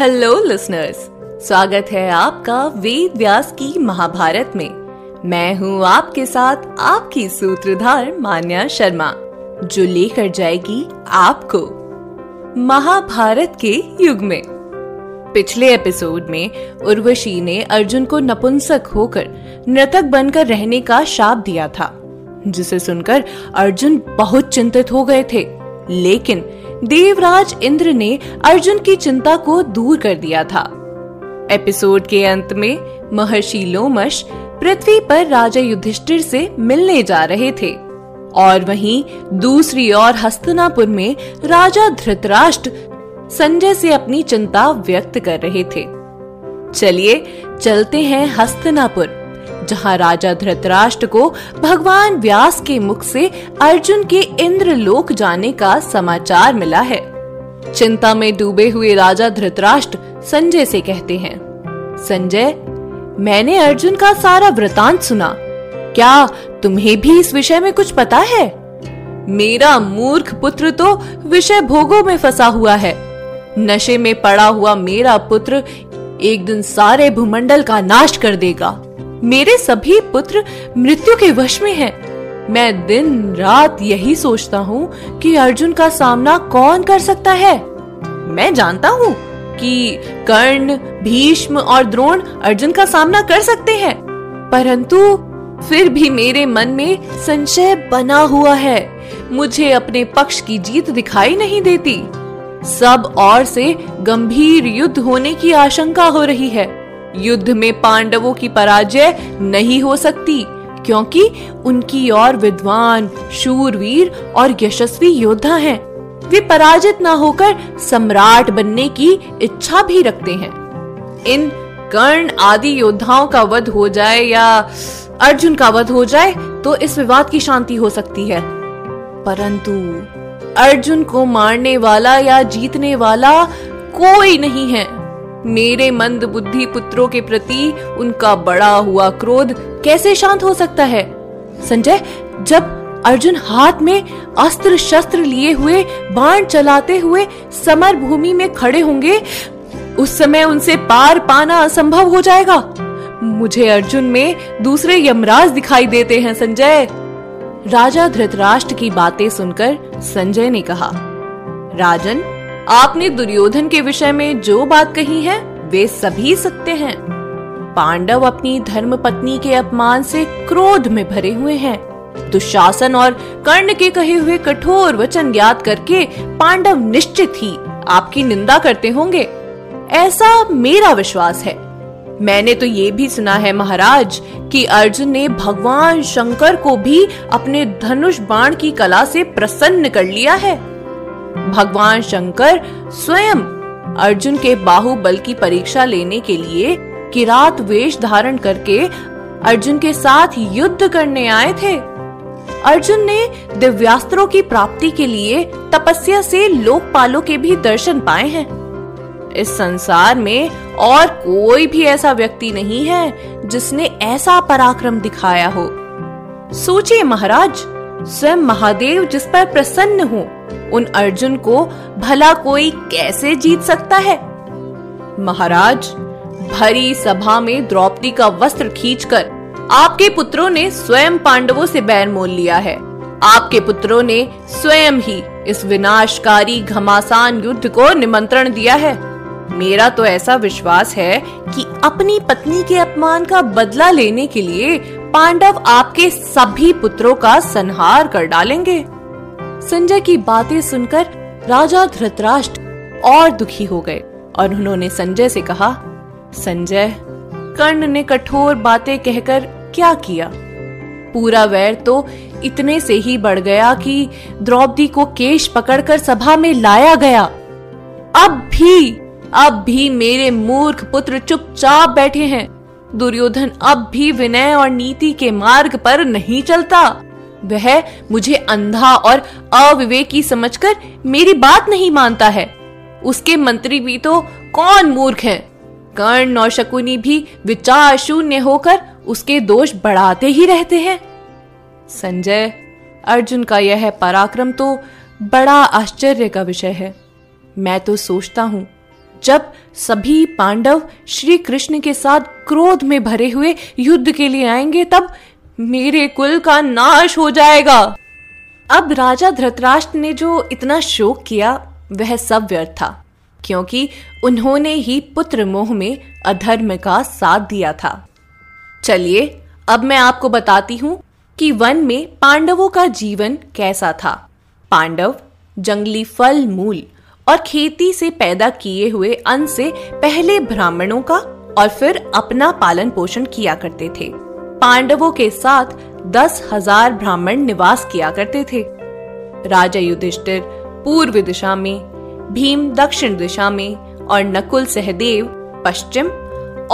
Hello listeners, स्वागत है आपका वेद व्यास की महाभारत में। मैं हूँ आपके साथ आपकी सूत्रधार मान्या शर्मा, जो लेकर जाएगी आपको महाभारत के युग में। पिछले एपिसोड में उर्वशी ने अर्जुन को नपुंसक होकर नर्तक बनकर रहने का शाप दिया था, जिसे सुनकर अर्जुन बहुत चिंतित हो गए थे। लेकिन देवराज इंद्र ने अर्जुन की चिंता को दूर कर दिया था। एपिसोड के अंत में महर्षि लोमश पृथ्वी पर राजा युधिष्ठिर से मिलने जा रहे थे, और वहीं दूसरी ओर हस्तिनापुर में राजा धृतराष्ट्र संजय से अपनी चिंता व्यक्त कर रहे थे। चलिए चलते हैं हस्तिनापुर, जहां राजा धृतराष्ट्र को भगवान व्यास के मुख से अर्जुन के इंद्रलोक जाने का समाचार मिला है। चिंता में डूबे हुए राजा धृतराष्ट्र संजय से कहते हैं, संजय, मैंने अर्जुन का सारा वृतांत सुना, क्या तुम्हें भी इस विषय में कुछ पता है? मेरा मूर्ख पुत्र तो विषय भोगों में फंसा हुआ है। नशे में पड़ा हुआ मेरा पुत्र एक दिन सारे भूमंडल का नाश कर देगा। मेरे सभी पुत्र मृत्यु के वश में हैं। मैं दिन रात यही सोचता हूँ कि अर्जुन का सामना कौन कर सकता है। मैं जानता हूँ कि कर्ण, भीष्म और द्रोण अर्जुन का सामना कर सकते हैं, परंतु फिर भी मेरे मन में संशय बना हुआ है। मुझे अपने पक्ष की जीत दिखाई नहीं देती। सब ओर से गंभीर युद्ध होने की आशंका हो रही है। युद्ध में पांडवों की पराजय नहीं हो सकती, क्योंकि उनकी और विद्वान, शूरवीर और यशस्वी योद्धा हैं। वे पराजित ना होकर सम्राट बनने की इच्छा भी रखते हैं। इन कर्ण आदि योद्धाओं का वध हो जाए या अर्जुन का वध हो जाए तो इस विवाद की शांति हो सकती है, परंतु अर्जुन को मारने वाला या जीतने वाला कोई नहीं है। मेरे मंद बुद्धि पुत्रों के प्रति उनका बड़ा हुआ क्रोध कैसे शांत हो सकता है? संजय, जब अर्जुन हाथ में अस्त्र शस्त्र लिए हुए बाण चलाते हुए समर भूमि में खड़े होंगे, उस समय उनसे पार पाना असंभव हो जाएगा। मुझे अर्जुन में दूसरे यमराज दिखाई देते हैं संजय। राजा धृतराष्ट्र की बातें सुनकर संजय ने कहा, राजन, आपने दुर्योधन के विषय में जो बात कही है वे सभी सत्य हैं। पांडव अपनी धर्मपत्नी के अपमान से क्रोध में भरे हुए हैं। दुशासन और कर्ण के कहे हुए कठोर वचन याद करके पांडव निश्चित ही आपकी निंदा करते होंगे, ऐसा मेरा विश्वास है। मैंने तो ये भी सुना है महाराज कि अर्जुन ने भगवान शंकर को भी अपने धनुष बाण की कला से प्रसन्न कर लिया है। भगवान शंकर स्वयं अर्जुन के बाहुबल की परीक्षा लेने के लिए किरात वेश धारण करके अर्जुन के साथ युद्ध करने आए थे। अर्जुन ने दिव्यास्त्रों की प्राप्ति के लिए तपस्या से लोकपालों के भी दर्शन पाए हैं। इस संसार में और कोई भी ऐसा व्यक्ति नहीं है जिसने ऐसा पराक्रम दिखाया हो। सोचिए महाराज, स्वयं महादेव जिस पर प्रसन्न हो, उन अर्जुन को भला कोई कैसे जीत सकता है? महाराज, भरी सभा में द्रौपदी का वस्त्र खींचकर आपके पुत्रों ने स्वयं पांडवों से बैर मोल लिया है। आपके पुत्रों ने स्वयं ही इस विनाशकारी घमासान युद्ध को निमंत्रण दिया है। मेरा तो ऐसा विश्वास है कि अपनी पत्नी के अपमान का बदला लेने के लिए पांडव आपके सभी पुत्रों का संहार कर डालेंगे। संजय की बातें सुनकर राजा धृतराष्ट्र और दुखी हो गए और उन्होंने संजय से कहा, संजय, कर्ण ने कठोर बातें कहकर क्या किया? पूरा वैर तो इतने से ही बढ़ गया कि द्रौपदी को केश पकड़कर सभा में लाया गया। अब भी मेरे मूर्ख पुत्र चुपचाप बैठे हैं। दुर्योधन अब भी विनय और नीति के मार्ग पर नहीं चलता। वह मुझे अंधा और अविवेकी समझकर मेरी बात नहीं मानता है। उसके मंत्री भी तो कौन मूर्ख हैं। कर्ण और शकुनी भी विचार शून्य होकर उसके दोष बढ़ाते ही रहते हैं। संजय, अर्जुन का यह पराक्रम तो बड़ा आश्चर्य का विषय है। मैं तो सोचता हूँ जब सभी पांडव श्री कृष्ण के साथ क्रोध में भरे हुए युद्ध के लिए आएंगे तब मेरे कुल का नाश हो जाएगा। अब राजा धृतराष्ट्र ने जो इतना शोक किया वह सब व्यर्थ था, क्योंकि उन्होंने ही पुत्र मोह में अधर्म का साथ दिया था। चलिए अब मैं आपको बताती हूँ कि वन में पांडवों का जीवन कैसा था। पांडव जंगली फल मूल और खेती से पैदा किए हुए अन्न से पहले ब्राह्मणों का और फिर अपना पालन पोषण किया करते थे। पांडवों के साथ 10,000 ब्राह्मण निवास किया करते थे। राजा युधिष्ठिर पूर्व दिशा में, भीम दक्षिण दिशा में और नकुल सहदेव पश्चिम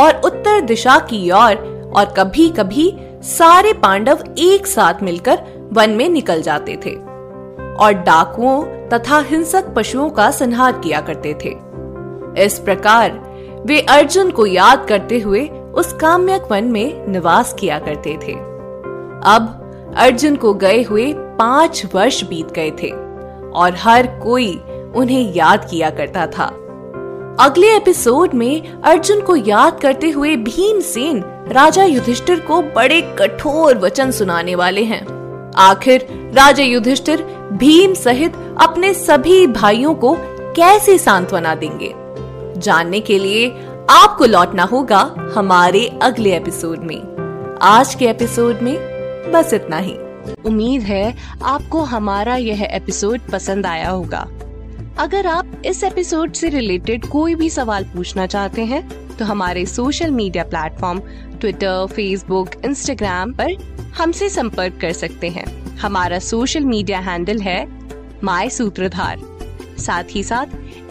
और उत्तर दिशा की ओर और कभी कभी सारे पांडव एक साथ मिलकर वन में निकल जाते थे और डाकुओं तथा हिंसक पशुओं का संहार किया करते थे। इस प्रकार वे अर्जुन को याद करते हुए उस काम्यक वन में निवास किया करते थे। अब अर्जुन को गए हुए 5 वर्ष बीत गए थे और हर कोई उन्हें याद किया करता था। अगले एपिसोड में अर्जुन को याद करते हुए भीम सेन राजा युधिष्ठिर को बड़े कठोर वचन सुनाने वाले हैं। आखिर राजा युधिष्ठिर भीम सहित अपने सभी भाइयों को कैसे सांत्वना देंगे, जानने के लिए आपको लौटना होगा हमारे अगले एपिसोड में। आज के एपिसोड में बस इतना ही। उम्मीद है आपको हमारा यह एपिसोड पसंद आया होगा। अगर आप इस एपिसोड से रिलेटेड कोई भी सवाल पूछना चाहते हैं तो हमारे social media platform Twitter, Facebook, Instagram पर हमसे संपर्क कर सकते हैं। हमारा सोशल मीडिया हैंडल है माय सूत्रधार। साथ ही साथ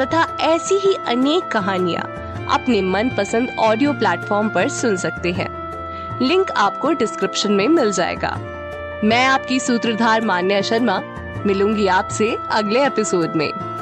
तथा ऐसी ही अनेक कहानियाँ अपने मनपसंद ऑडियो प्लेटफॉर्म पर सुन सकते हैं। लिंक आपको डिस्क्रिप्शन में मिल जाएगा। मैं आपकी सूत्रधार मान्या शर्मा मिलूंगी आपसे अगले एपिसोड में।